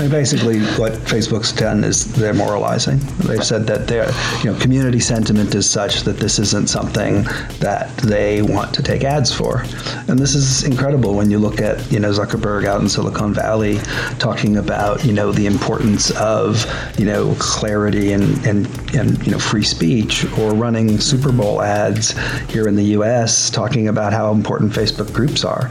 And basically, what Facebook's done is they're moralizing. They've said that their, community sentiment is such that this isn't something that they want to take ads for. And this is incredible when you look at, Zuckerberg out in Silicon Valley talking about, the importance of, clarity and free speech, or running Super Bowl ads here in the U.S. talking about how important Facebook groups are.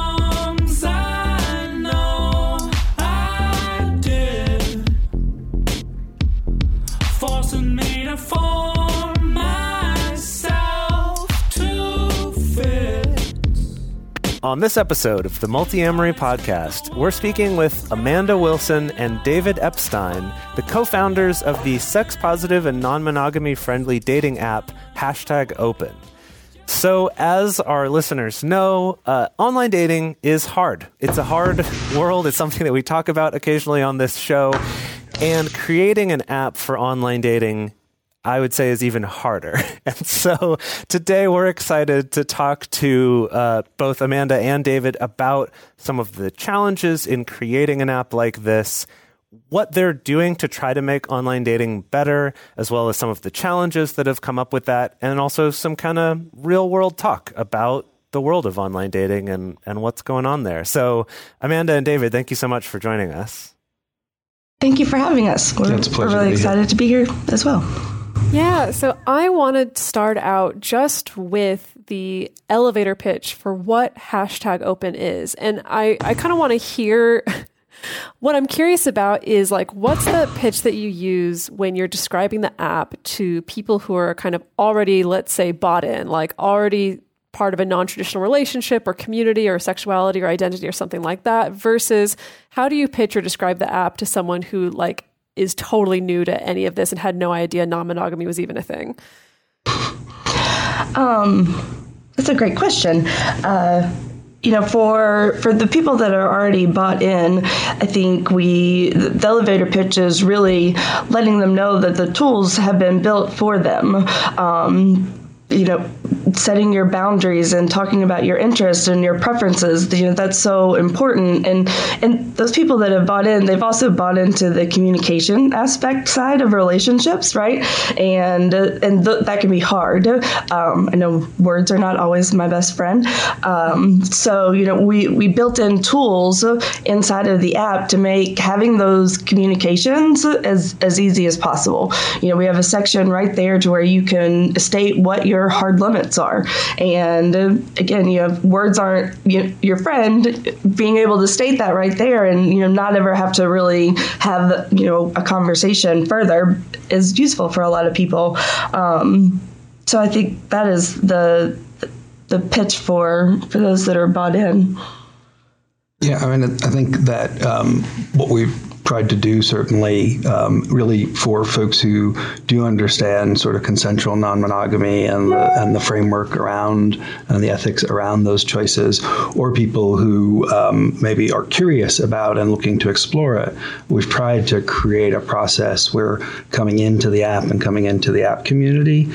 On this episode of the Multiamory Podcast, we're speaking with Amanda Wilson and David Epstein, the co-founders of the sex-positive and non-monogamy friendly dating app, Hashtag Open. So, as our listeners know, online dating is hard. It's a hard world. It's something that we talk about occasionally on this show. And creating an app for online dating, I would say, is even harder. And so today we're excited to talk to both Amanda and David about some of the challenges in creating an app like this, what they're doing to try to make online dating better, as well as some of the challenges that have come up with that, and also some kind of real world talk about the world of online dating and what's going on there. So Amanda and David, thank you so much for joining us. Thank you for having us. We're really excited to be here as well. Yeah, so I want to start out just with the elevator pitch for what Hashtag Open is. And I kind of want to hear, what I'm curious about is what's the pitch that you use when you're describing the app to people who are kind of already, let's say, bought in, already part of a non-traditional relationship or community or sexuality or identity or something like that, versus how do you pitch or describe the app to someone who is totally new to any of this and had no idea non-monogamy was even a thing? That's a great question. For the people that are already bought in, I think the elevator pitch is really letting them know that the tools have been built for them. Setting your boundaries and talking about your interests and your preferences, that's so important. And those people that have bought in, they've also bought into the communication aspect side of relationships, right? And that can be hard. I know words are not always my best friend. We built in tools inside of the app to make having those communications as easy as possible. We have a section right there to where you can state what your hard limits are. And again, words aren't your friend. Being able to state that right there and, not ever have to really have, a conversation further is useful for a lot of people. So I think that is the pitch for those that are bought in. Yeah, I think that what we've tried to do, certainly really for folks who do understand sort of consensual non-monogamy and the framework around and the ethics around those choices, or people who maybe are curious about and looking to explore it, we've tried to create a process where coming into the app and coming into the app community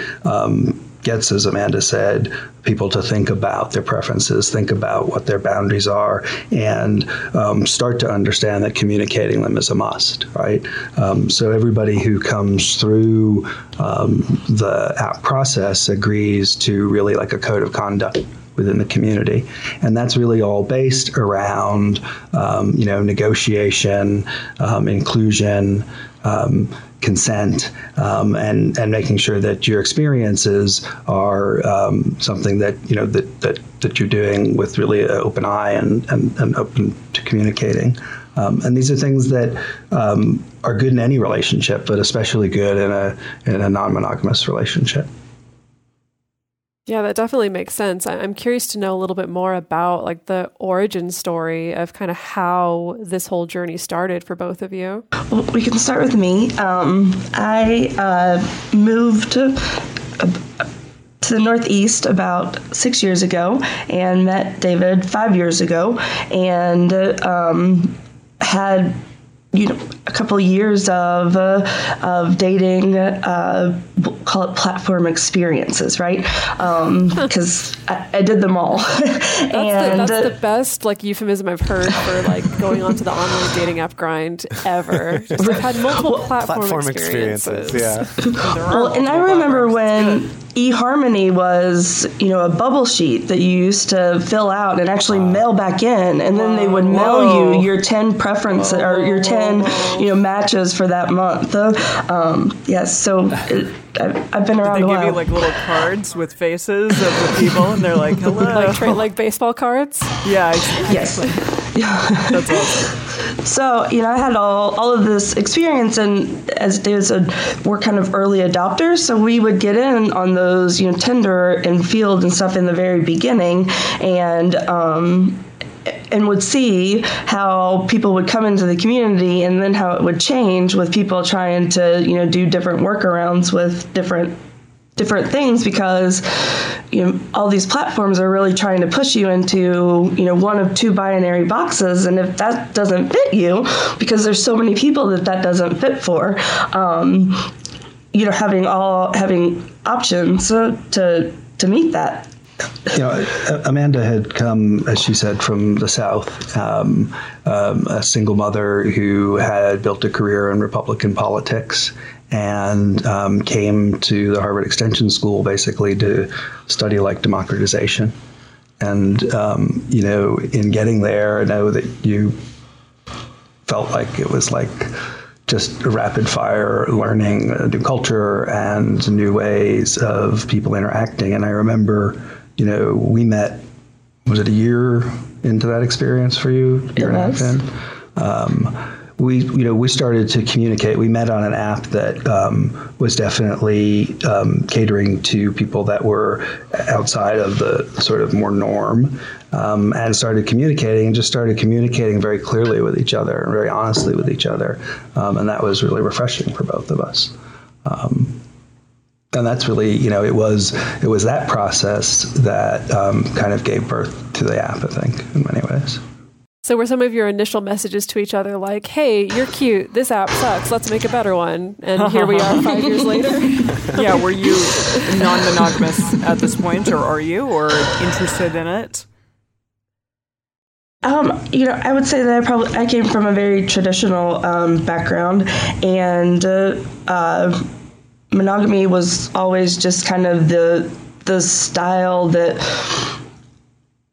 gets, as Amanda said, people to think about their preferences, think about what their boundaries are, and start to understand that communicating them is a must, right? So everybody who comes through the app process agrees to really a code of conduct within the community. And that's really all based around, negotiation, inclusion, consent, and making sure that your experiences are something that, that you're doing with really an open eye and open to communicating. And these are things that are good in any relationship, but especially good in a non-monogamous relationship. Yeah, that definitely makes sense. I'm curious to know a little bit more about the origin story of kind of how this whole journey started for both of you. Well, we can start with me. I moved to the Northeast about 6 years ago and met David 5 years ago, and had a couple years of dating, we'll call it platform experiences, right? Because I did them all. That's the best euphemism I've heard for going on to the online dating app grind ever. Just I've had multiple platform experiences. Yeah. And I remember when eHarmony was, a bubble sheet that you used to fill out and actually mail back in, and then they would mail you your 10 preferences or your 10 matches for that month. So I've been around a while. They give you little cards with faces of the people, and they're like, "Hello," like baseball cards. Yeah. Yes. Yeah. That's awesome. So, I had all of this experience, and as David said, we're kind of early adopters, so we would get in on those, Tinder and Field and stuff in the very beginning, and would see how people would come into the community and then how it would change with people trying to, do different workarounds with different things, because all these platforms are really trying to push you into one of two binary boxes, and if that doesn't fit you, because there's so many people that doesn't fit for, having options to meet that. Amanda had come, as she said, from the South, a single mother who had built a career in Republican politics, and came to the Harvard Extension School basically to study democratization. And, in getting there, I know that you felt like it was just a rapid fire learning a new culture and new ways of people interacting. And I remember, we met, was it a year into that experience for you? Year and a half in? We, we started to communicate. We met on an app that was definitely catering to people that were outside of the sort of more norm, and started communicating, and just started communicating very clearly with each other and very honestly with each other. And that was really refreshing for both of us. And that's really, it was that process that kind of gave birth to the app, I think, in many ways. So were some of your initial messages to each other like, "Hey, you're cute. This app sucks. Let's make a better one." And here we are 5 years later. Yeah, were you non-monogamous at this point, or are you, or interested in it? I would say that I came from a very traditional background, and monogamy was always just kind of the style that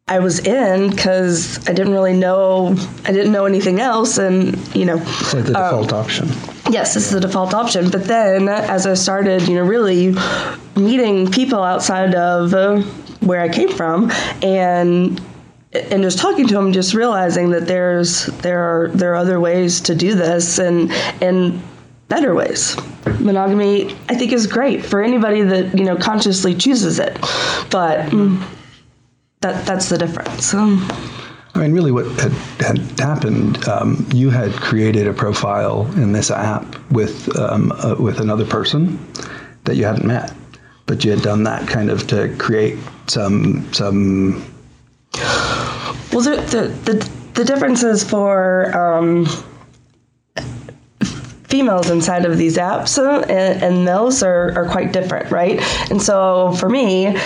I was in, because I didn't know anything else, and it's like the default option. Yes, it's the default option. But then, as I started, really meeting people outside of where I came from, and just talking to them, just realizing that there are other ways to do this, and better ways. Monogamy, I think, is great for anybody that consciously chooses it, but. That's the difference. Really what had happened, you had created a profile in this app with another person that you hadn't met, but you had done that kind of to create some. Well, the difference is for females inside of these apps, and those are quite different, right? And so for me,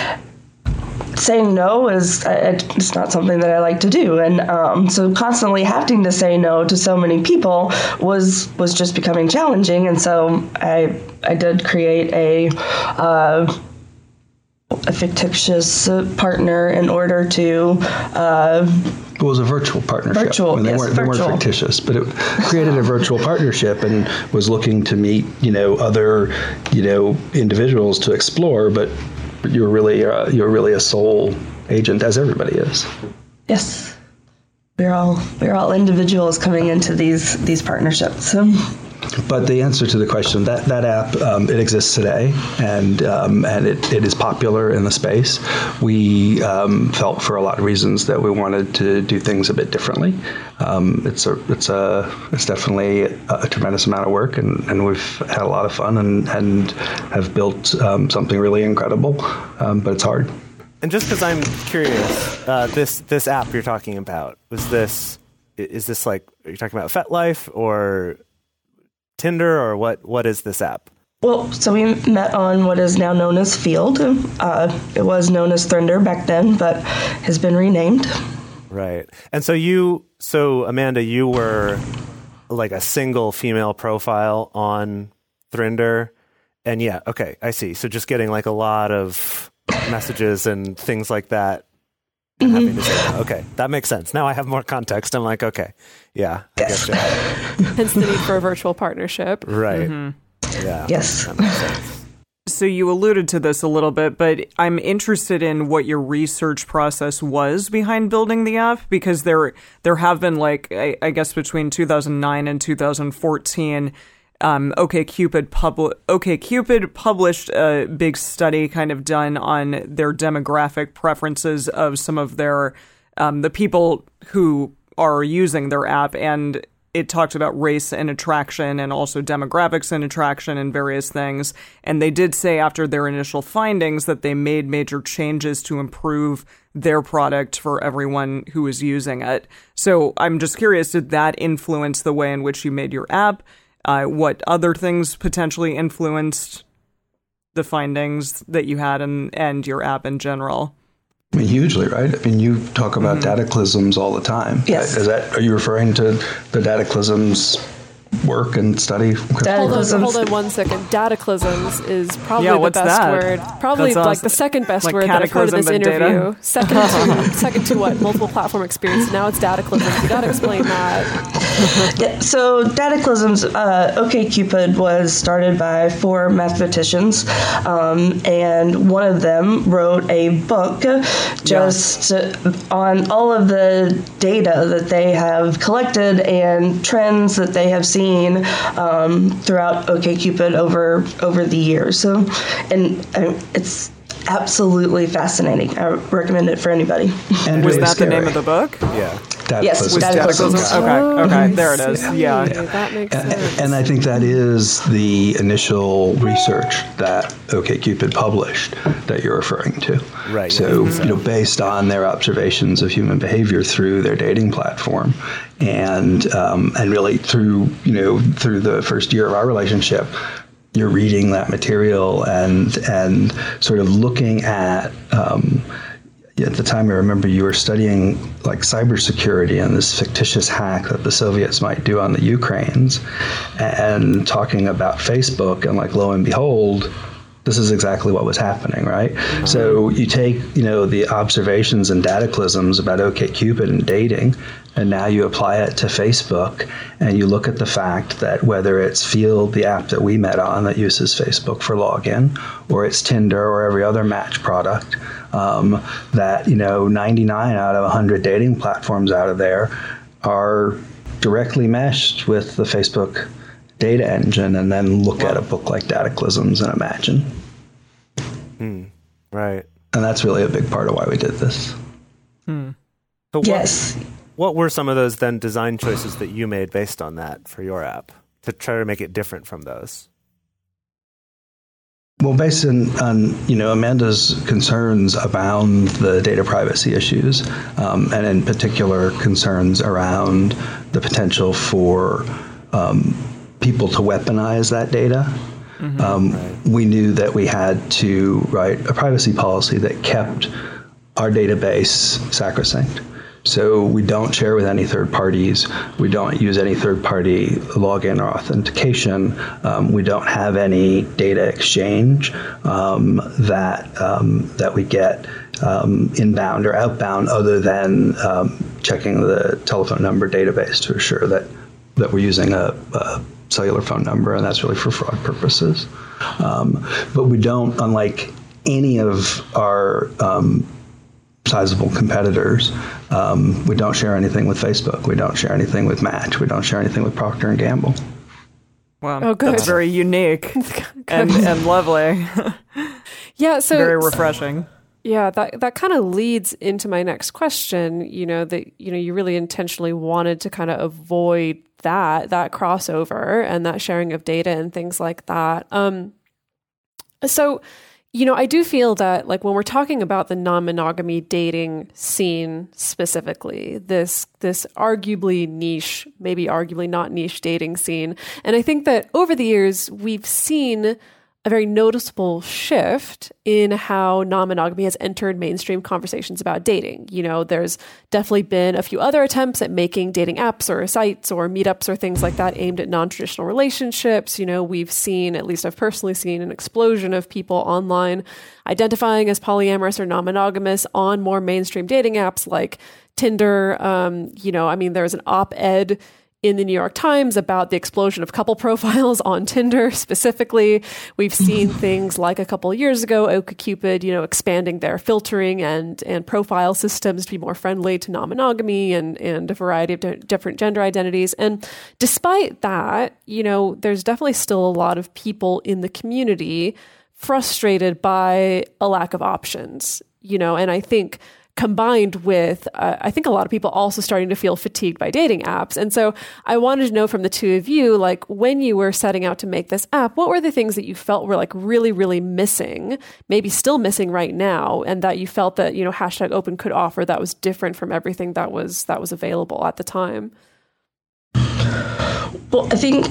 saying no is it's not something that I like to do, and so constantly having to say no to so many people was just becoming challenging, and so I did create a fictitious partner in order to. It was a virtual partnership. They weren't fictitious, but it created a virtual partnership and was looking to meet other individuals to explore, but. You're really a sole agent, as everybody is. Yes, we're all individuals coming into these partnerships. But the answer to the question, that app, it exists today, and it is popular in the space. We felt for a lot of reasons that we wanted to do things a bit differently. It's definitely a tremendous amount of work, and we've had a lot of fun and have built something really incredible, but it's hard. And just because I'm curious, this app you're talking about, is this like, are you talking about FetLife or Tinder, or what is this app? Well, so we met on what is now known as Field. It was known as Thrinder back then, but has been renamed. Right. And so Amanda, you were like a single female profile on Thrinder. And yeah, okay, I see. So just getting like a lot of messages and things like that. Mm-hmm. Having to say that. Okay, that makes sense. Now I have more context. I'm like, okay, yeah. Yes. Hence the need for a virtual partnership. Right. Mm-hmm. Yeah. Yes. That makes sense. So you alluded to this a little bit, but I'm interested in what your research process was behind building the app, because there have been, like, I guess between 2009 and 2014, OkCupid published a big study kind of done on their demographic preferences of some of their the people who are using their app, and it talked about race and attraction and also demographics and attraction and various things. And they did say after their initial findings that they made major changes to improve their product for everyone who is using it. So I'm just curious, did that influence the way in which you made your app? What other things potentially influenced the findings that you had and your app in general? I mean, hugely, right? I mean, you talk about Dataclysms all the time. Yes. Are you referring to the Dataclysms work and study? Hold on 1 second. Dataclysms is probably the best word. Probably that's like the second best word that I've heard in this interview. Second to what? Multiple platform experience. Now it's Dataclysms. You got to explain that. Yeah, so Dataclysms, OkCupid was started by 4 mathematicians, and one of them wrote a book just on all of the data that they have collected and trends that they have seen throughout OkCupid over the years. So, and it's absolutely fascinating. I recommend it for anybody. And was that scary. The name of the book? Yeah. Dataclysms. Okay, there it is. Yeah. That makes sense. And I think that is the initial research that OkCupid published that you're referring to. Right. So, based on their observations of human behavior through their dating platform, and really through the first year of our relationship, you're reading that material and sort of looking at. At the time, I remember you were studying like cybersecurity and this fictitious hack that the Soviets might do on the Ukrainians, and talking about Facebook, and like lo and behold, this is exactly what was happening, right? Mm-hmm. So you take the observations and Dataclysms about OkCupid and dating, and now you apply it to Facebook, and you look at the fact that whether it's Field, the app that we met on that uses Facebook for login, or it's Tinder or every other Match product, that 99 out of 100 dating platforms out of there are directly meshed with the Facebook data engine, and then look at a book like Dataclysms and imagine. Right. And that's really a big part of why we did this. So what were some of those then design choices that you made based on that for your app to try to make it different from those? Well, based on Amanda's concerns around the data privacy issues, and in particular concerns around the potential for people to weaponize that data, we knew that we had to write a privacy policy that kept our database sacrosanct. So we don't share with any third parties. We don't use any third-party login or authentication. We don't have any data exchange that we get inbound or outbound, other than checking the telephone number database to assure that we're using a cellular phone number, and that's really for fraud purposes. But we don't, unlike any of our sizable competitors, we don't share anything with Facebook. We don't share anything with Match. We don't share anything with Procter and Gamble. Wow. Oh, good. That's very unique and lovely. Yeah, so very refreshing. Yeah, that kind of leads into my next question, you really intentionally wanted to kind of avoid that crossover and that sharing of data and things like that. So, I do feel that like when we're talking about the non-monogamy dating scene specifically, this arguably niche, maybe arguably not niche dating scene. And I think that over the years, we've seen a very noticeable shift in how non-monogamy has entered mainstream conversations about dating. There's definitely been a few other attempts at making dating apps or sites or meetups or things like that aimed at non-traditional relationships. We've seen, at least I've personally seen, an explosion of people online identifying as polyamorous or non-monogamous on more mainstream dating apps like Tinder. There's an op-ed in the New York Times about the explosion of couple profiles on Tinder specifically. We've seen things like a couple of years ago, OkCupid, expanding their filtering and profile systems to be more friendly to non-monogamy and a variety of different gender identities. And despite that, there's definitely still a lot of people in the community frustrated by a lack of options, and I think combined with, I think a lot of people also starting to feel fatigued by dating apps. And so I wanted to know from the two of you, like when you were setting out to make this app, what were the things that you felt were like really, really missing, maybe still missing right now, and that you felt that, Hashtag Open could offer that was different from everything that was available at the time? Well, I think,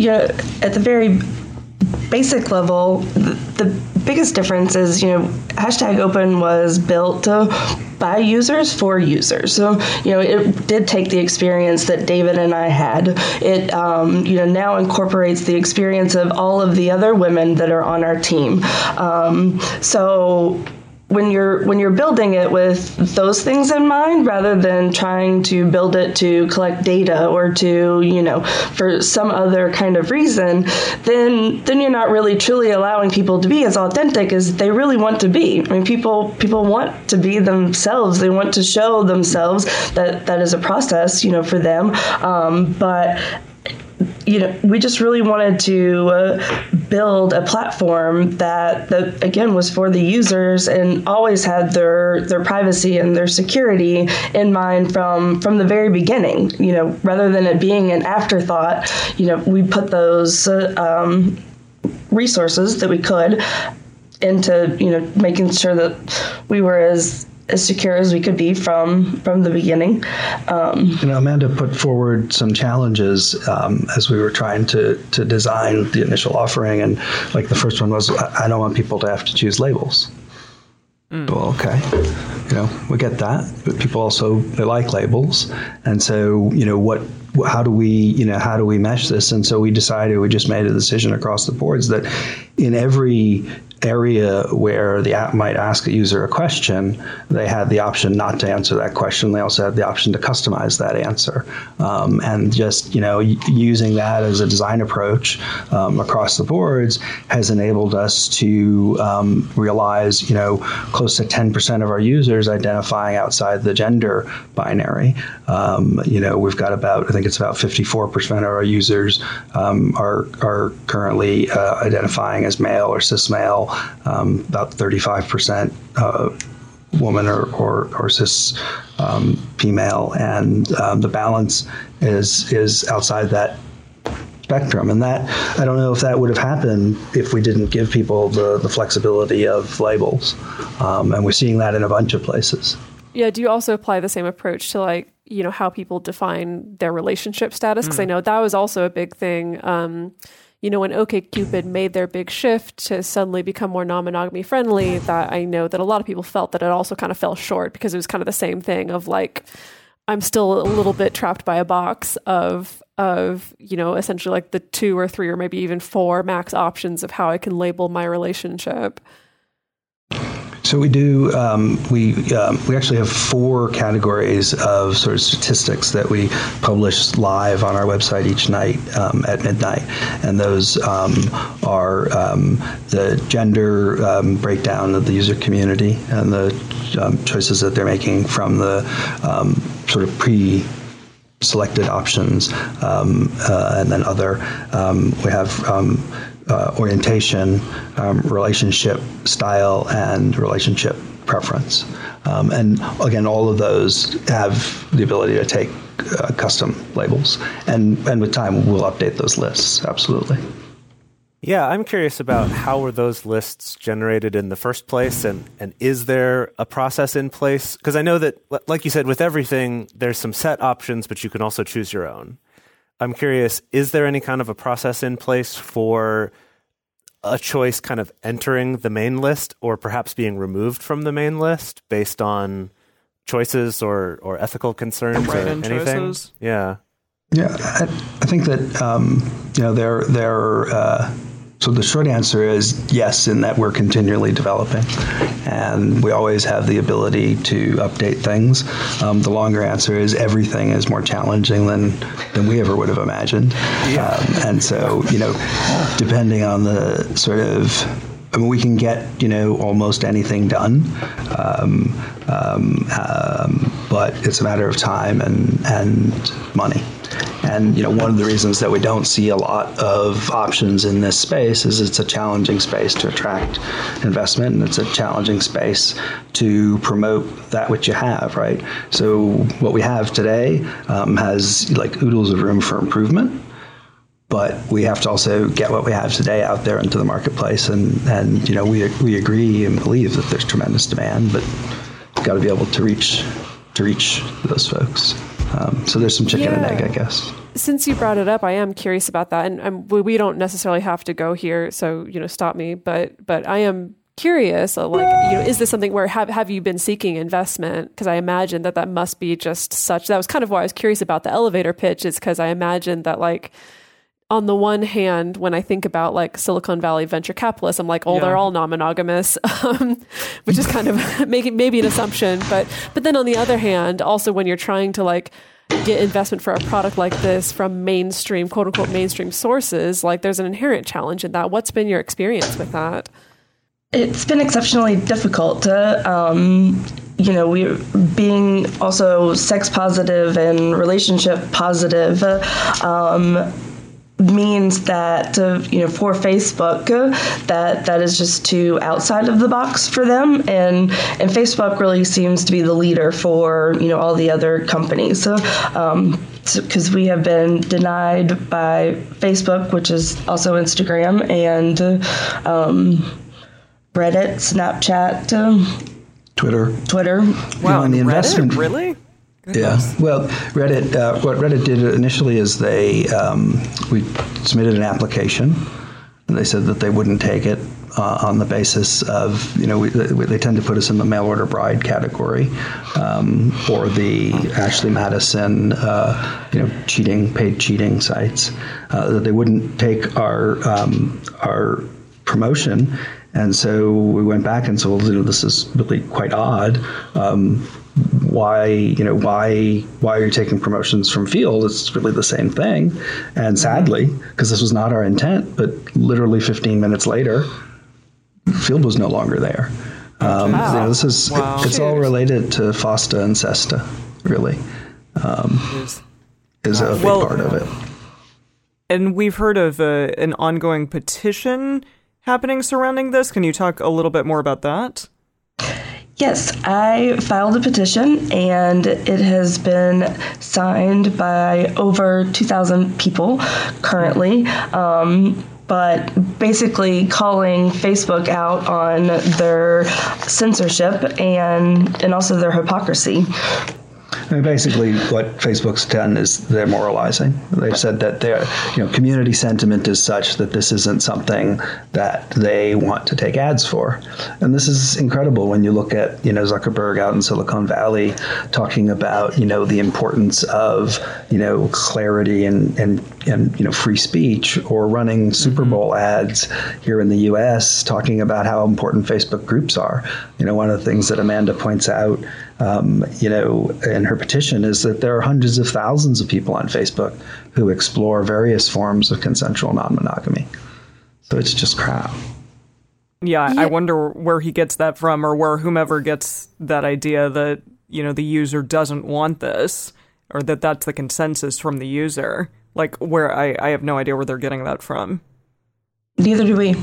at the very basic level, the biggest difference is, Hashtag Open was built by users for users. So, it did take the experience that David and I had. It, now incorporates the experience of all of the other women that are on our team. So when you're building it with those things in mind, rather than trying to build it to collect data or to, for some other kind of reason, then you're not really truly allowing people to be as authentic as they really want to be. I mean, people want to be themselves. They want to show themselves. That is a process, for them. But we just really wanted to build a platform that again was for the users and always had their privacy and their security in mind from the very beginning. Rather than it being an afterthought, we put those resources that we could into making sure that we were as secure as we could be from the beginning. Amanda put forward some challenges as we were trying to design the initial offering, and like the first one was, I don't want people to have to choose labels. Well, okay, we get that, but people also, they like labels, and so how do we mesh this? And so we just made a decision across the boards that in every area where the app might ask a user a question, they had the option not to answer that question. They also had the option to customize that answer. And just, using that as a design approach across the boards has enabled us to realize, close to 10% of our users identifying outside the gender binary. We've got about, I think it's about 54% of our users are currently identifying as male or cis male. About 35% woman or cis female, and the balance is outside that spectrum. And that, I don't know if that would have happened if we didn't give people the flexibility of labels, and we're seeing that in a bunch of places. Yeah. Do you also apply the same approach to how people define their relationship status? Because I know that was also a big thing. When OkCupid made their big shift to suddenly become more non-monogamy friendly, that I know that a lot of people felt that it also kind of fell short because it was kind of the same thing of like, I'm still a little bit trapped by a box of essentially like the 2 or 3 or maybe even 4 max options of how I can label my relationship. So we do. We actually have 4 categories of sort of statistics that we publish live on our website each night at midnight, and those are the gender breakdown of the user community and the choices that they're making from the sort of pre selected options, and then other. We have orientation, relationship style, and relationship preference. And again, all of those have the ability to take custom labels. And with time, we'll update those lists. Absolutely. Yeah, I'm curious about how were those lists generated in the first place, and is there a process in place? Because I know that, like you said, with everything, there's some set options, but you can also choose your own. I'm curious, is there any kind of a process in place for a choice kind of entering the main list or perhaps being removed from the main list based on choices or ethical concerns or anything? Choices? Yeah. Yeah, I think that, so the short answer is yes, in that we're continually developing, and we always have the ability to update things. The longer answer is everything is more challenging than we ever would have imagined. Yeah. And so, depending on the sort of... we can get, almost anything done, but it's a matter of time and money. And, one of the reasons that we don't see a lot of options in this space is it's a challenging space to attract investment, and it's a challenging space to promote that which you have, right? So what we have today has, oodles of room for improvement. But we have to also get what we have today out there into the marketplace, and we agree and believe that there's tremendous demand, but you've got to be able to reach those folks. So there's some chicken and egg, I guess. Since you brought it up, I am curious about that, and we don't necessarily have to go here, so stop me. But I am curious, is this something where have you been seeking investment? Because I imagine that must be just such. That was kind of why I was curious about the elevator pitch, is because I imagine that on the one hand, when I think about Silicon Valley venture capitalists, I'm like, they're all non-monogamous, which is kind of making maybe an assumption. But then on the other hand, also when you're trying to get investment for a product like this from mainstream, quote unquote, mainstream sources, there's an inherent challenge in that. What's been your experience with that? It's been exceptionally difficult to, we're being also sex positive and relationship positive, means that, for Facebook, that is just too outside of the box for them. And Facebook really seems to be the leader for, all the other companies. So, because we have been denied by Facebook, which is also Instagram, and Reddit, Snapchat. Twitter. Wow, on the investment. Reddit? Really? Yeah. Well, Reddit. What Reddit did initially is we submitted an application, and they said that they wouldn't take it on the basis of they tend to put us in the mail order bride category, or the Ashley Madison paid cheating sites, that they wouldn't take our promotion, and so we went back and said, well, this is really quite odd. Why are you taking promotions from Field? It's really the same thing. And sadly, because this was not our intent, but literally 15 minutes later, Field was no longer there. It's all related to FOSTA and SESTA, really, is a big part of it. And we've heard of an ongoing petition happening surrounding this. Can you talk a little bit more about that? Yes, I filed a petition, and it has been signed by over 2,000 people currently, but basically calling Facebook out on their censorship and also their hypocrisy. I mean, basically, what Facebook's done is they're moralizing. They've said that their community sentiment is such that this isn't something that they want to take ads for. And this is incredible when you look at, Zuckerberg out in Silicon Valley talking about, the importance of, clarity and free speech, or running Super Bowl ads here in the U.S. talking about how important Facebook groups are. One of the things that Amanda points out, in her petition, is that there are hundreds of thousands of people on Facebook who explore various forms of consensual non-monogamy. So it's just crap. Yeah, I wonder where he gets that from, or where whomever gets that idea that, the user doesn't want this. or that that's the consensus from the user. Like, where I have no idea where they're getting that from. Neither do we.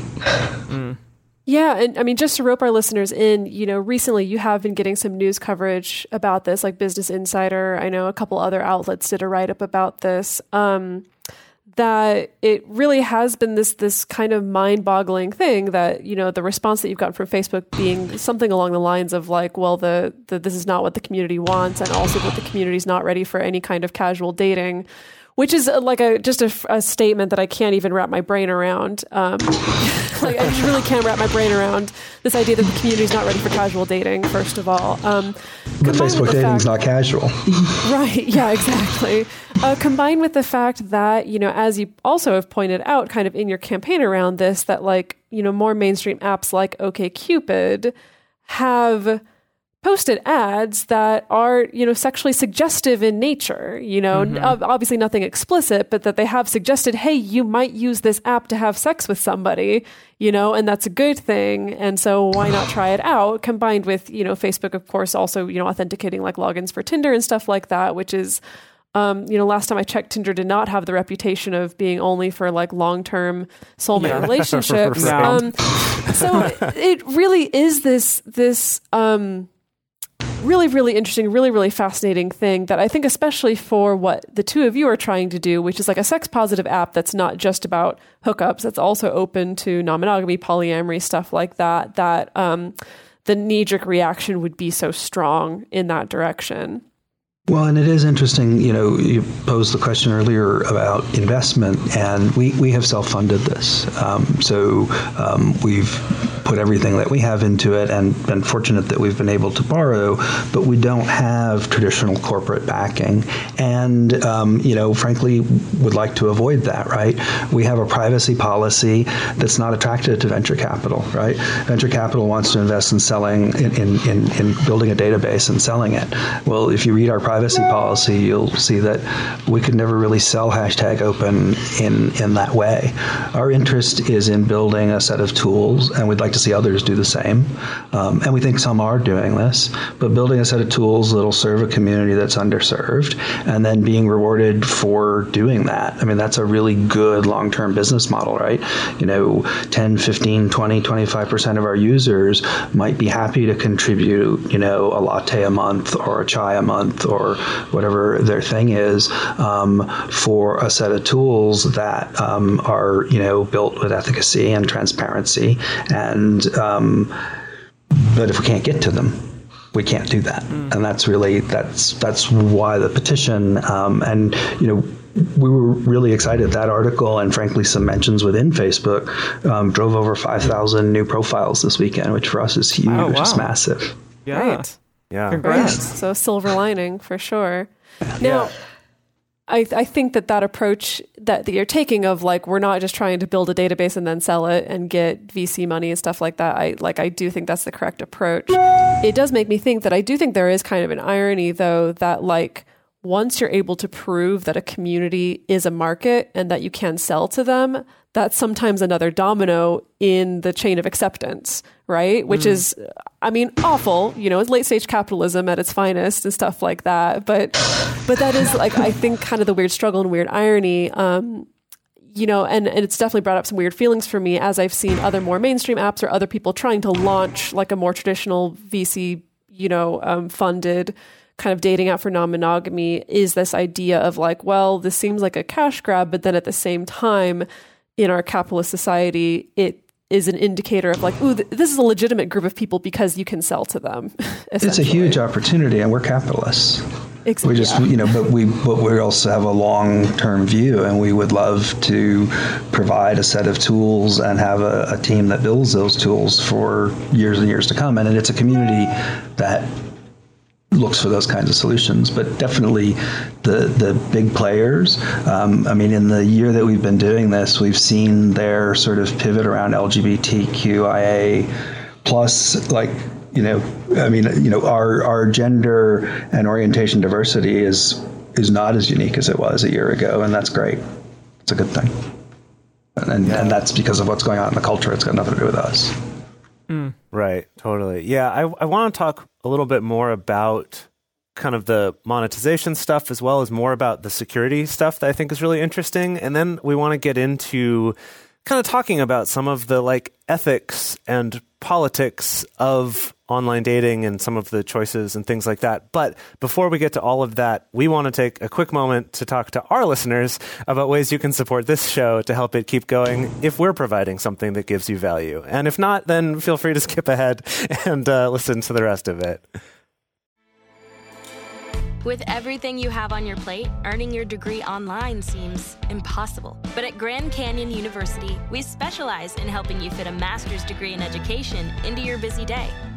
Yeah, and I mean, just to rope our listeners in, you know, recently you have been getting some news coverage about this, like Business Insider. I know a couple other outlets did a write-up about this. That it really has been this kind of mind-boggling thing that, you know, the response that you've gotten from Facebook being something along the lines of like, well, this is not what the community wants, and also that the community's not ready for any kind of casual dating, which is like a statement that I can't even wrap my brain around. Like, I just really can't wrap my brain around this idea that the community's not ready for casual dating, first of all. But Facebook dating's not casual. Right. Yeah, exactly. Combined with the fact that, you know, as you also have pointed out kind of in your campaign around this, that like, you know, more mainstream apps like OkCupid have posted ads that are, you know, sexually suggestive in nature, you know, obviously nothing explicit, but that they have suggested, hey, you might use this app to have sex with somebody, you know, and that's a good thing. And so why not try it out? Combined with, you know, Facebook, of course, also, you know, authenticating like logins for Tinder and stuff like that, which is, you know, last time I checked, Tinder did not have the reputation of being only for like long-term soulmate relationships. Right. So it really is this really, really interesting, really, really fascinating thing that I think, especially for what the two of you are trying to do, which is like a sex positive app that's not just about hookups, that's also open to non-monogamy, polyamory, stuff like that, that the knee-jerk reaction would be so strong in that direction. Well, and it is interesting, you know, you posed the question earlier about investment, and we have self-funded this. So we've put everything that we have into it and been fortunate that we've been able to borrow, but we don't have traditional corporate backing. And, you know, frankly, would like to avoid that, right? We have a privacy policy that's not attractive to venture capital, right? Venture capital wants to invest in selling, in building a database and selling it. Well, if you read our privacy policy, you'll see that we could never really sell Hashtag Open in that way. Our interest is in building a set of tools, and we'd like to see others do the same. And we think some are doing this, but building a set of tools that'll serve a community that's underserved and then being rewarded for doing that. I mean, that's a really good long-term business model, right? You know, 10, 15, 20, 25% of our users might be happy to contribute, you know, a latte a month or a chai a month or whatever their thing is, for a set of tools that are, you know, built with efficacy and transparency. And but if we can't get to them, we can't do that. And that's really that's why the petition. And you know, we were really excited that article, and frankly, some mentions within Facebook drove over 5,000 new profiles this weekend, which for us is huge. Oh, wow. It's massive. Yeah. Right. Yeah. Congrats. Yes. So silver lining for sure. Now, yeah. I think that approach that you're taking of like, we're not just trying to build a database and then sell it and get VC money and stuff like that. I do think that's the correct approach. It does make me think that I do think there is kind of an irony though, that like, once you're able to prove that a community is a market and that you can sell to them, that's sometimes another domino in the chain of acceptance, right? Which is, I mean, awful, you know, it's late stage capitalism at its finest and stuff like that. But that is like, I think kind of the weird struggle and weird irony, you know, and it's definitely brought up some weird feelings for me as I've seen other more mainstream apps or other people trying to launch like a more traditional VC, you know, funded kind of dating app for non-monogamy, is this idea of like, well, this seems like a cash grab, but then at the same time, in our capitalist society, it is an indicator of like, ooh, this is a legitimate group of people because you can sell to them. It's a huge opportunity, and we're capitalists. Exactly. We just, you know, but we also have a long-term view, and we would love to provide a set of tools and have a team that builds those tools for years and years to come. And it's a community that looks for those kinds of solutions, but definitely the big players. I mean, in the year that we've been doing this, we've seen their sort of pivot around LGBTQIA plus, like, you know, I mean, you know, our gender and orientation diversity is not as unique as it was a year ago, and that's great. It's a good thing, and that's because of what's going on in the culture. It's got nothing to do with us. Right. Totally. Yeah. I want to talk a little bit more about kind of the monetization stuff, as well as more about the security stuff that I think is really interesting. And then we want to get into kind of talking about some of the like ethics and politics of online dating and some of the choices and things like that. But before we get to all of that, we want to take a quick moment to talk to our listeners about ways you can support this show to help it keep going if we're providing something that gives you value. And if not, then feel free to skip ahead and listen to the rest of it. With everything you have on your plate, earning your degree online seems impossible. But at Grand Canyon University, we specialize in helping you fit a master's degree in education into your busy day.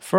For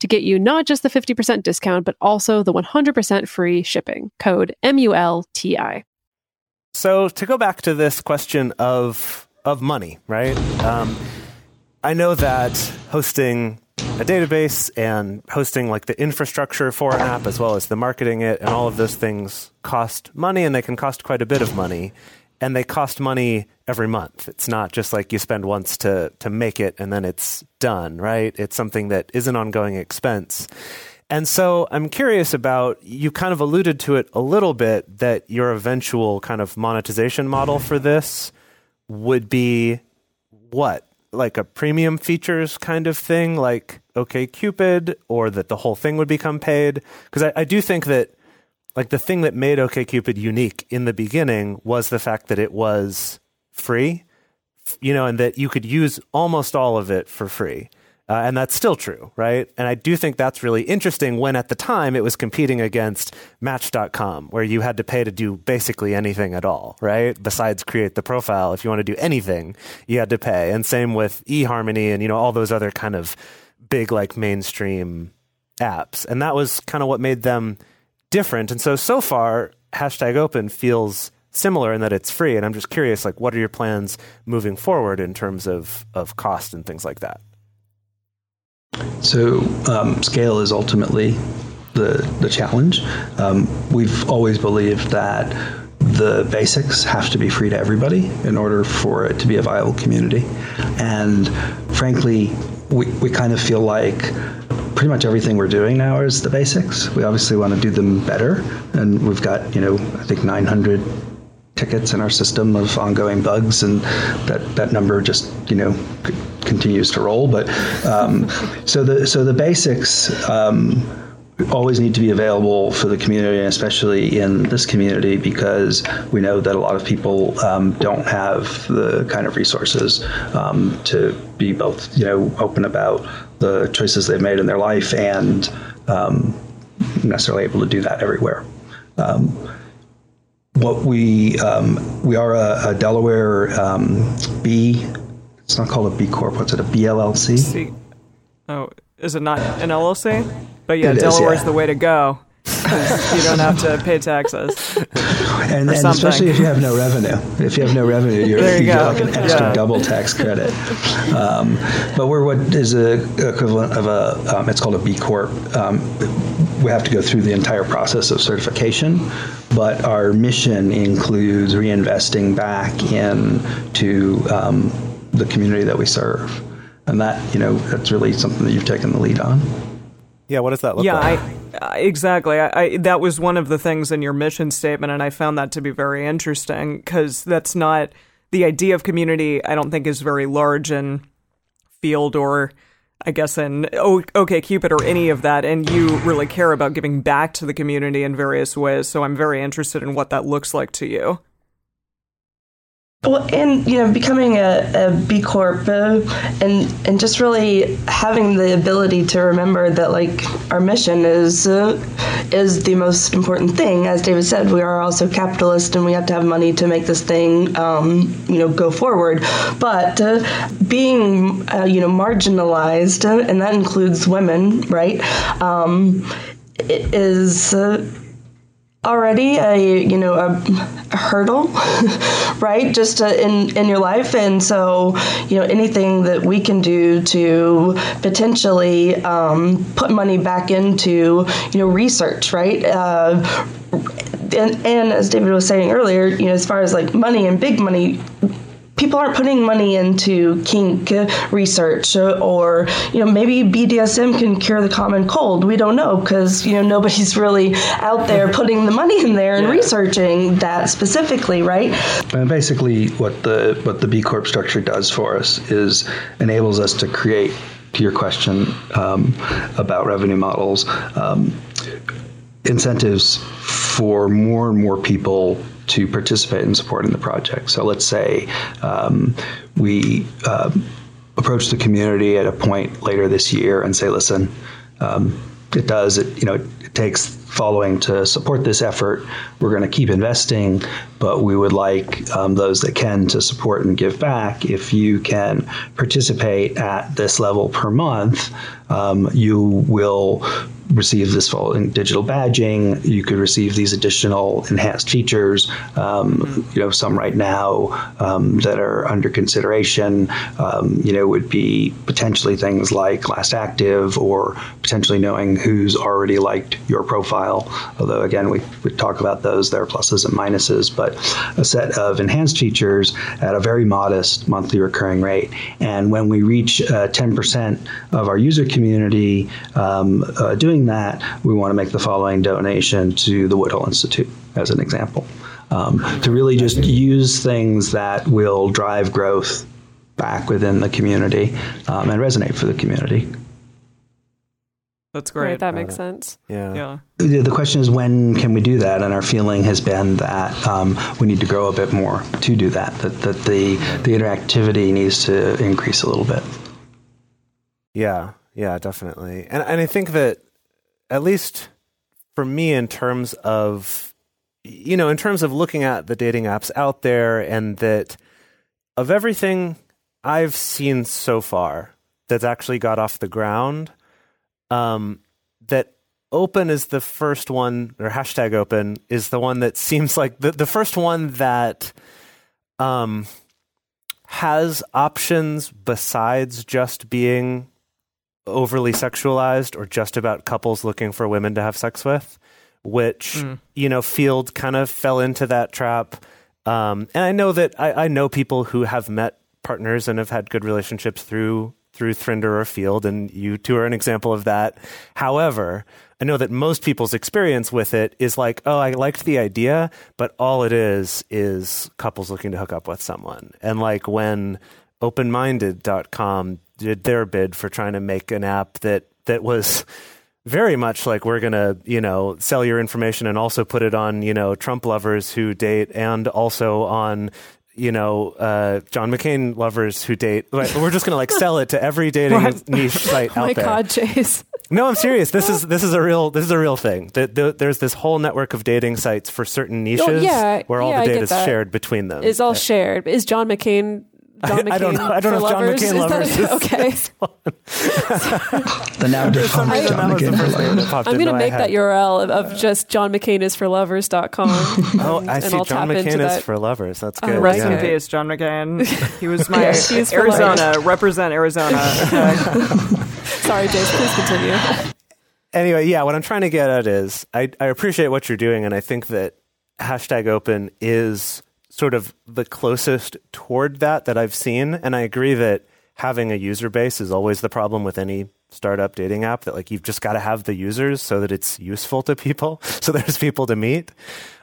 to get you not just the 50% discount, but also the 100% free shipping. Code MULTI. So to go back to this question of money, right? I know that hosting a database and hosting like the infrastructure for an app, as well as the marketing it, and all of those things cost money, and they can cost quite a bit of money. And they cost money every month. It's not just like you spend once to make it and then it's done, right? It's something that is an ongoing expense. And so I'm curious about, you kind of alluded to it a little bit, that your eventual kind of monetization model for this would be what? Like a premium features kind of thing, like OkCupid, or that the whole thing would become paid? Because I do think that like the thing that made OkCupid unique in the beginning was the fact that it was free, you know, and that you could use almost all of it for free. And that's still true, right? And I do think that's really interesting when at the time it was competing against Match.com, where you had to pay to do basically anything at all, right? Besides create the profile, if you want to do anything, you had to pay. And same with eHarmony and, you know, all those other kind of big like mainstream apps. And that was kind of what made them different. And so far, Hashtag Open feels similar in that it's free. And I'm just curious, like, what are your plans moving forward in terms of cost and things like that? So scale is ultimately the challenge. We've always believed that the basics have to be free to everybody in order for it to be a viable community. And frankly, we kind of feel like pretty much everything we're doing now is the basics. We obviously want to do them better. And we've got, you know, I think 900 tickets in our system of ongoing bugs. And that number just, you know, continues to roll. But so the basics always need to be available for the community, and especially in this community, because we know that a lot of people don't have the kind of resources to be both, you know, open about the choices they've made in their life and necessarily able to do that everywhere. What we are a Delaware B, it's not called a B Corp, what's it, a B LLC? Oh, is it not an LLC? But yeah, Delaware is the way to go. because you don't have to pay taxes. And especially if you have no revenue. If you have no revenue, you get like an extra double tax credit. But we're what is the equivalent of a, it's called a B Corp. We have to go through the entire process of certification, but our mission includes reinvesting back into the community that we serve. And that, that's really something that you've taken the lead on. Yeah, what does that look like? Exactly. That was one of the things in your mission statement, and I found that to be very interesting because that's not the idea of community. I don't think is very large in Field or I guess in OkCupid or any of that. And you really care about giving back to the community in various ways. So I'm very interested in what that looks like to you. Well, and, becoming a B Corp and just really having the ability to remember that, our mission is the most important thing. As David said, we are also capitalist and we have to have money to make this thing, go forward. But being, marginalized, and that includes women, right, is... already a hurdle, right? Just in your life. And so, anything that we can do to potentially put money back into, research, right? And as David was saying earlier, as far as money and big money, people aren't putting money into kink research or, maybe BDSM can cure the common cold. We don't know because, nobody's really out there putting the money in there and researching that specifically, right? And basically what the B Corp structure does for us is enables us to create, to your question about revenue models, incentives for more and more people to participate in supporting the project. So let's say we approach the community at a point later this year and say, listen, it takes following to support this effort. We're going to keep investing, but we would like those that can to support and give back. If you can participate at this level per month, you will receive this following digital badging. You could receive these additional enhanced features, some right now that are under consideration, would be potentially things like last active or potentially knowing who's already liked your profile. Although, again, we talk about those, there are pluses and minuses, but a set of enhanced features at a very modest monthly recurring rate. And when we reach 10% of our user community doing that, we want to make the following donation to the Woodhull Institute, as an example, to really just use things that will drive growth back within the community and resonate for the community. That's great. Right, that makes sense. Yeah. The question is, when can we do that? And our feeling has been that we need to grow a bit more to do that, that the interactivity needs to increase a little bit. Yeah, definitely. And I think that, at least for me, in terms of looking at the dating apps out there, and that of everything I've seen so far that's actually got off the ground, that Open is the first one, or hashtag Open is the one that seems like the first one that has options besides just being overly sexualized or just about couples looking for women to have sex with, which, Field kind of fell into that trap. And I know that I know people who have met partners and have had good relationships through Thrinder or Field, and you two are an example of that. However, I know that most people's experience with it is like, oh, I liked the idea, but all it is couples looking to hook up with someone. And like when openminded.com did their bid for trying to make an app that was very much like, we're going to, sell your information and also put it on, Trump lovers who date and also on, John McCain lovers who date. We're just going to sell it to every dating niche site out there. Oh my God, Jace. No, I'm serious. This is a real thing. There's this whole network of dating sites for certain niches where all the data is shared between them. It's all shared. Is John McCain John McCain I don't know. I don't know if John McCain lovers. Okay. The now defunct John McCain for lovers. I'm going to make that URL of just johnmccainisforlovers.com. Oh, I see. John McCain is for lovers. That's good. Rest in peace, John McCain. He was my Arizona. Represent Arizona. Sorry, Jace. Please continue. Anyway, yeah, what I'm trying to get at is I appreciate what you're doing, and I think that hashtag open is sort of the closest toward that I've seen. And I agree that having a user base is always the problem with any startup dating app, that like you've just got to have the users so that it's useful to people, so there's people to meet.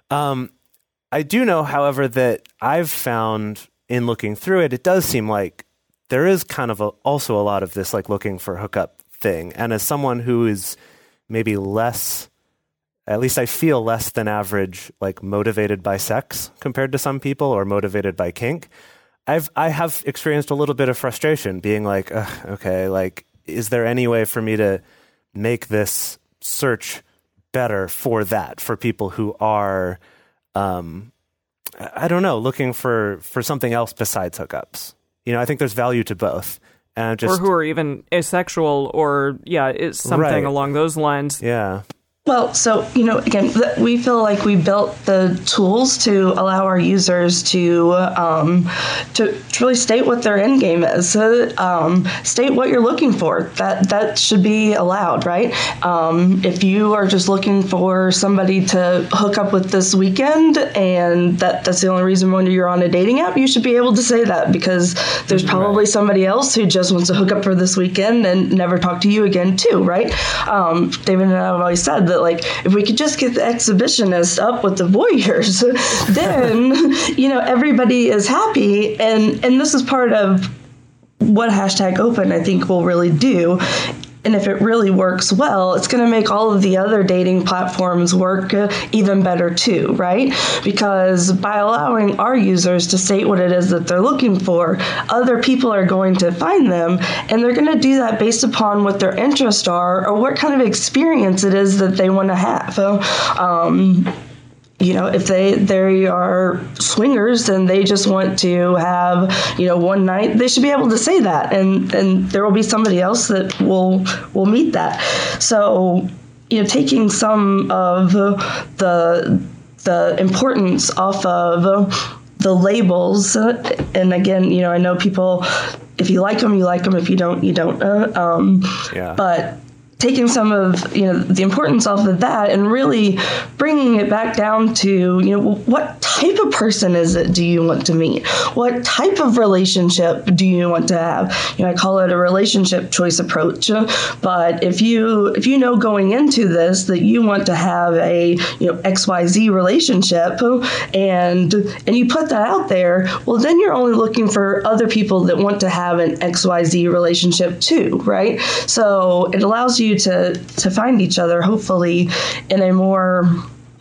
I do know, however, that I've found in looking through it, it does seem like there is kind of also a lot of this like looking for hookup thing. And as someone who is maybe less, at least I feel less than average, like motivated by sex compared to some people or motivated by kink, I have experienced a little bit of frustration being like, okay, like, is there any way for me to make this search better for that, for people who are, I don't know, looking for something else besides hookups? You know, I think there's value to both. Or who are even asexual or, it's something along those lines. Yeah. Well, so, again, we feel like we built the tools to allow our users to really state what their end game is. So, state what you're looking for. That should be allowed, right? If you are just looking for somebody to hook up with this weekend and that's the only reason when you're on a dating app, you should be able to say that, because there's probably somebody else who just wants to hook up for this weekend and never talk to you again too, right? David and I have always said that like if we could just get the exhibitionists up with the voyeurs, then everybody is happy, and this is part of what hashtag open I think will really do. And if it really works well, it's going to make all of the other dating platforms work even better too, right? Because by allowing our users to state what it is that they're looking for, other people are going to find them, and they're going to do that based upon what their interests are or what kind of experience it is that they want to have. So, if they are swingers and they just want to have, one night, they should be able to say that. And there will be somebody else that will meet that. So, taking some of the importance off of the labels. And again, I know people, if you like them, you like them. If you don't, you don't. But taking some of the importance off of that and really bringing it back down to what type of person is it do you want to meet? What type of relationship do you want to have? I call it a relationship choice approach. But if you know going into this that you want to have a XYZ relationship and you put that out there, well then you're only looking for other people that want to have an XYZ relationship too, right? So it allows you to find each other, hopefully, in a more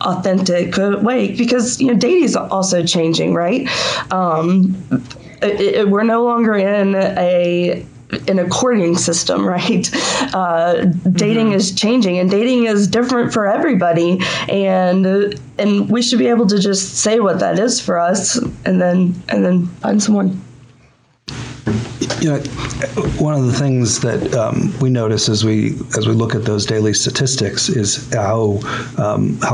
authentic way, because dating is also changing, right? We're no longer in an according system, right? Dating is changing, and dating is different for everybody, and we should be able to just say what that is for us, and then find someone. One of the things that we notice as we look at those daily statistics is how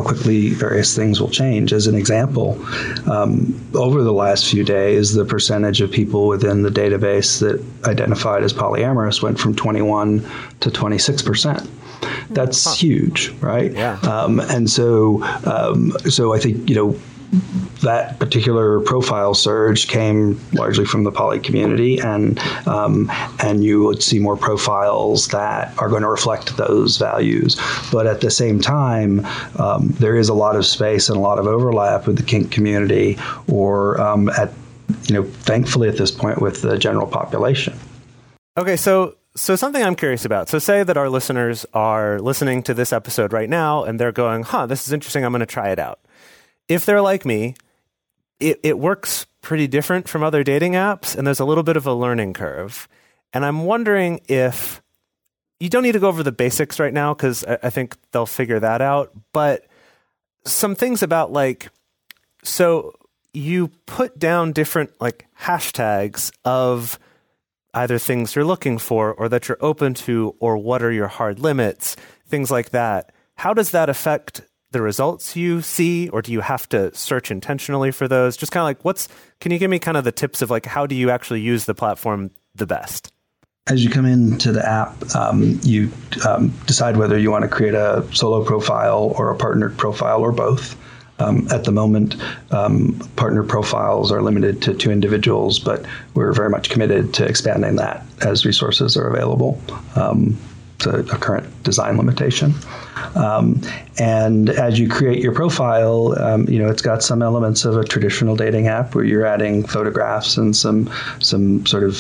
quickly various things will change. As an example, over the last few days, the percentage of people within the database that identified as polyamorous went from 21 to 26%. That's huge, right? Yeah. So I think that particular profile surge came largely from the poly community, and you would see more profiles that are going to reflect those values. But at the same time, there is a lot of space and a lot of overlap with the kink community, or thankfully at this point with the general population. Okay, so something I'm curious about. So say that our listeners are listening to this episode right now, and they're going, this is interesting, I'm going to try it out. If they're like me, it works pretty different from other dating apps, and there's a little bit of a learning curve. And I'm wondering if you don't need to go over the basics right now, because I think they'll figure that out. But some things about you put down different like hashtags of either things you're looking for or that you're open to, or what are your hard limits, things like that. How does that affect the results you see, or do you have to search intentionally for those? Just kind of like, can you give me kind of the tips of like, how do you actually use the platform the best? As you come into the app, you decide whether you want to create a solo profile or a partnered profile or both. At the moment, partner profiles are limited to 2 individuals, but we're very much committed to expanding that as resources are available. To a current design limitation. And as you create your profile, it's got some elements of a traditional dating app where you're adding photographs and some sort of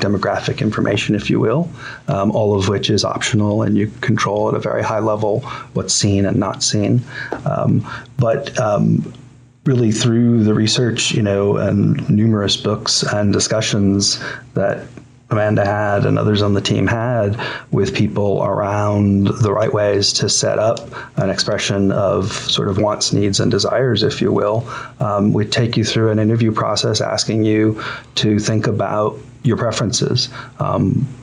demographic information, if you will, all of which is optional and you control at a very high level what's seen and not seen. Really through the research, and numerous books and discussions that Amanda had and others on the team had with people around the right ways to set up an expression of sort of wants, needs, and desires, if you will. We take you through an interview process asking you to think about your preferences,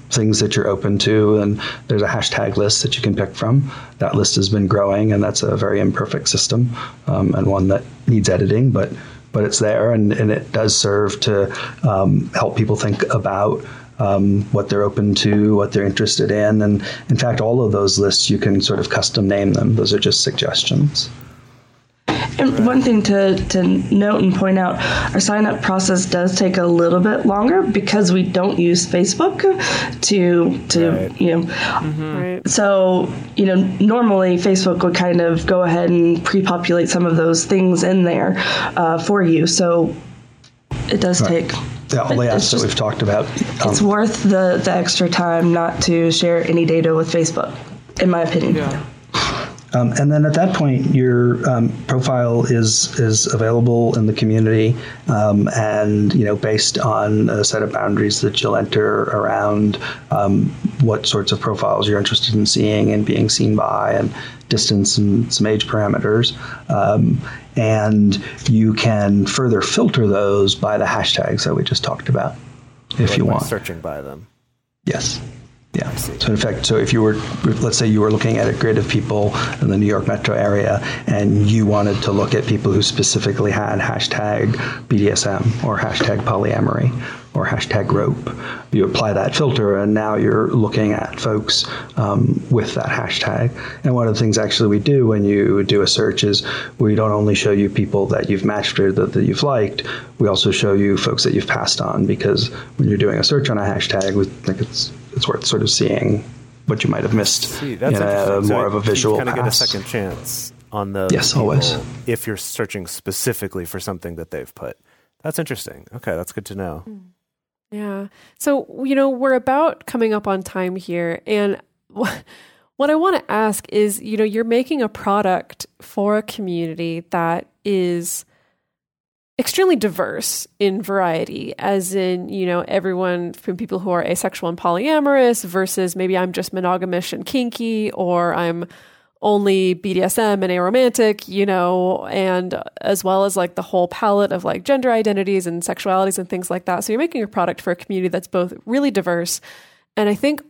things that you're open to, and there's a hashtag list that you can pick from. That list has been growing, and that's a very imperfect system and one that needs editing, but it's there, and it does serve to help people think about what they're open to, what they're interested in. And in fact, all of those lists, you can sort of custom name them. Those are just suggestions. And one thing to note and point out, our sign-up process does take a little bit longer because we don't use Facebook to right. Mm-hmm. Right. So, normally Facebook would kind of go ahead and pre-populate some of those things in there for you. So it does right. take... all the apps that we've talked about. It's worth the extra time not to share any data with Facebook, in my opinion. Yeah. And then at that point, your profile is available in the community, and based on a set of boundaries that you'll enter around what sorts of profiles you're interested in seeing and being seen by, and distance and some age parameters, and you can further filter those by the hashtags that we just talked about, if you want. Searching by them. Yes. Yeah. So in fact, if you were, let's say you were looking at a grid of people in the New York metro area and you wanted to look at people who specifically had hashtag BDSM or hashtag polyamory or hashtag rope, you apply that filter and now you're looking at folks with that hashtag. And one of the things actually we do when you do a search is we don't only show you people that you've matched or that you've liked, we also show you folks that you've passed on, because when you're doing a search on a hashtag, we think it's worth sort of seeing what you might have missed. See, that's more so of a visual pass. You kind of get a second chance on the yes, people always. If you're searching specifically for something that they've put. That's interesting. Okay, that's good to know. Yeah. So, we're about coming up on time here. And what I want to ask is, you're making a product for a community that is extremely diverse in variety, as in, everyone from people who are asexual and polyamorous versus maybe I'm just monogamous and kinky, or I'm only BDSM and aromantic, and as well as like the whole palette of like gender identities and sexualities and things like that. So you're making a product for a community that's both really diverse and I think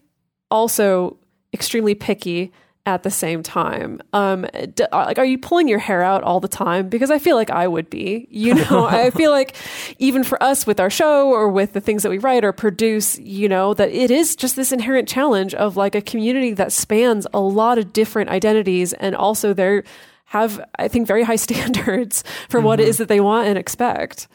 also extremely picky at the same time. Are you pulling your hair out all the time? Because I feel like I would be, I feel like even for us with our show or with the things that we write or produce, that it is just this inherent challenge of like a community that spans a lot of different identities, and also they have, I think, very high standards for mm-hmm. what it is that they want and expect.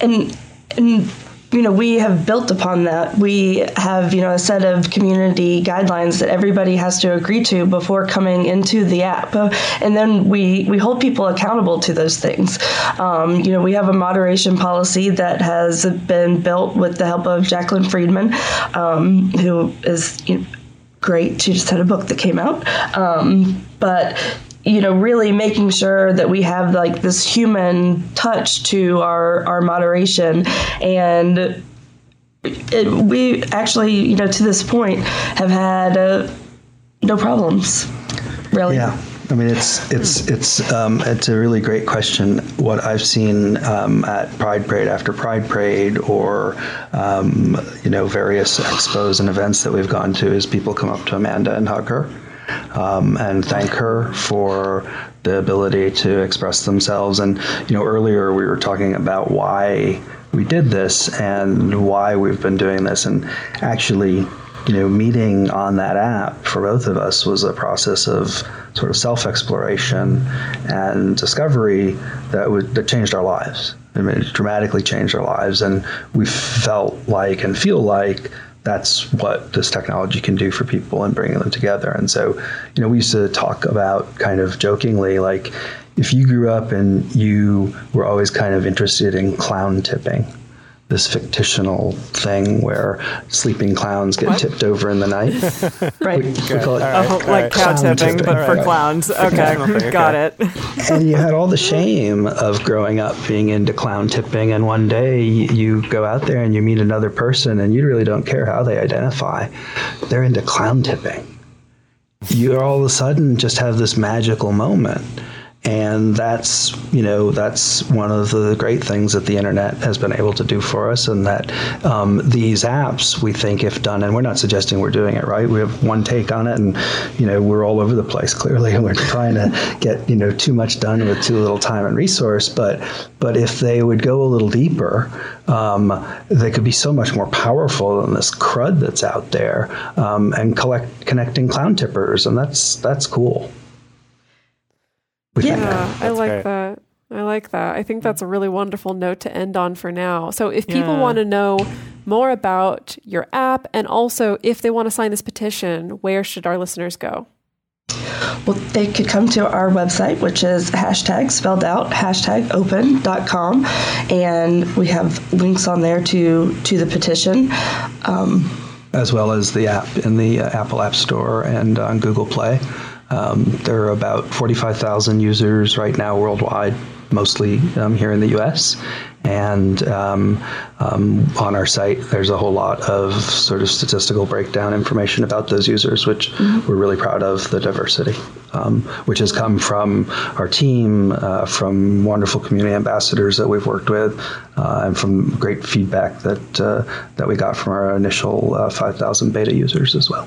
And we have built upon that. We have, a set of community guidelines that everybody has to agree to before coming into the app. And then we hold people accountable to those things. We have a moderation policy that has been built with the help of Jacqueline Friedman, who is great. She just had a book that came out. But really making sure that we have like this human touch to our moderation. And we actually, to this point have had no problems, really. Yeah. I mean, it's a really great question. What I've seen at Pride Parade after Pride Parade, or various expos and events that we've gone to, is people come up to Amanda and hug her and thank her for the ability to express themselves. And earlier we were talking about why we did this and why we've been doing this, and actually, meeting on that app for both of us was a process of sort of self-exploration and discovery that changed our lives. I mean, it dramatically changed our lives, and we felt like and feel like that's what this technology can do for people and bringing them together. And so, we used to talk about kind of jokingly, like, if you grew up and you were always kind of interested in clown tipping, this fictional thing where sleeping clowns get tipped over in the night. Right. We call it cow tipping, but for clowns. Okay, got it. And you had all the shame of growing up being into clown tipping, and one day you go out there and you meet another person and you really don't care how they identify. They're into clown tipping. You all of a sudden just have this magical moment. And that's one of the great things that the internet has been able to do for us, and that these apps, we think, if done, and we're not suggesting we're doing it right. We have one take on it, and we're all over the place clearly, and we're trying to get too much done with too little time and resource. But if they would go a little deeper, they could be so much more powerful than this crud that's out there, and connecting clown tippers, and that's cool. I like that. I think that's a really wonderful note to end on for now. So if people want to know more about your app, and also if they want to sign this petition, where should our listeners go? Well, they could come to our website, which is #open.com. And we have links on there to the petition. As well as the app in the Apple App Store and on Google Play. There are about 45,000 users right now worldwide, mostly here in the U.S., and on our site, there's a whole lot of sort of statistical breakdown information about those users, which we're really proud of the diversity, which has come from our team, from wonderful community ambassadors that we've worked with, and from great feedback that we got from our initial 5,000 beta users as well.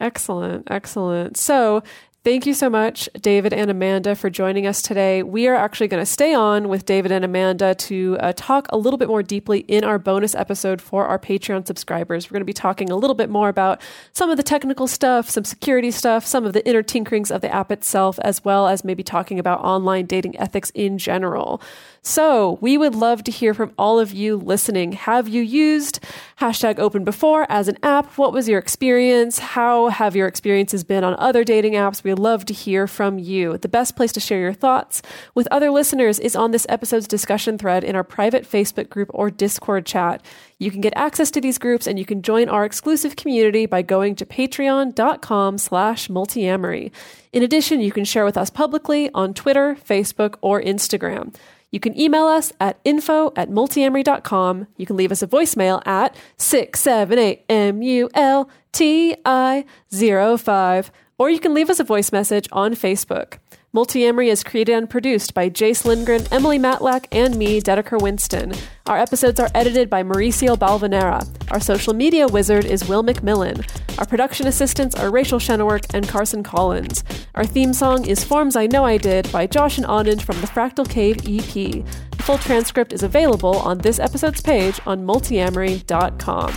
Excellent. So thank you so much, David and Amanda, for joining us today. We are actually going to stay on with David and Amanda to talk a little bit more deeply in our bonus episode for our Patreon subscribers. We're going to be talking a little bit more about some of the technical stuff, some security stuff, some of the inner tinkerings of the app itself, as well as maybe talking about online dating ethics in general. So we would love to hear from all of you listening. Have you used #Open before as an app? What was your experience? How have your experiences been on other dating apps? We'd love to hear from you. The best place to share your thoughts with other listeners is on this episode's discussion thread in our private Facebook group or Discord chat. You can get access to these groups and you can join our exclusive community by going to patreon.com/multiamory. In addition, you can share with us publicly on Twitter, Facebook, or Instagram. You can email us at info@multiamory.com. You can leave us a voicemail at 678-MULTI05, or you can leave us a voice message on Facebook. Multiamory is created and produced by Jace Lindgren, Emily Matlack, and me, Dedeker Winston. Our episodes are edited by Mauricio Balvanera. Our social media wizard is Will McMillan. Our production assistants are Rachel Shennewerk and Carson Collins. Our theme song is Forms I Know I Did by Josh and Anand from the Fractal Cave EP. The full transcript is available on this episode's page on multiamory.com.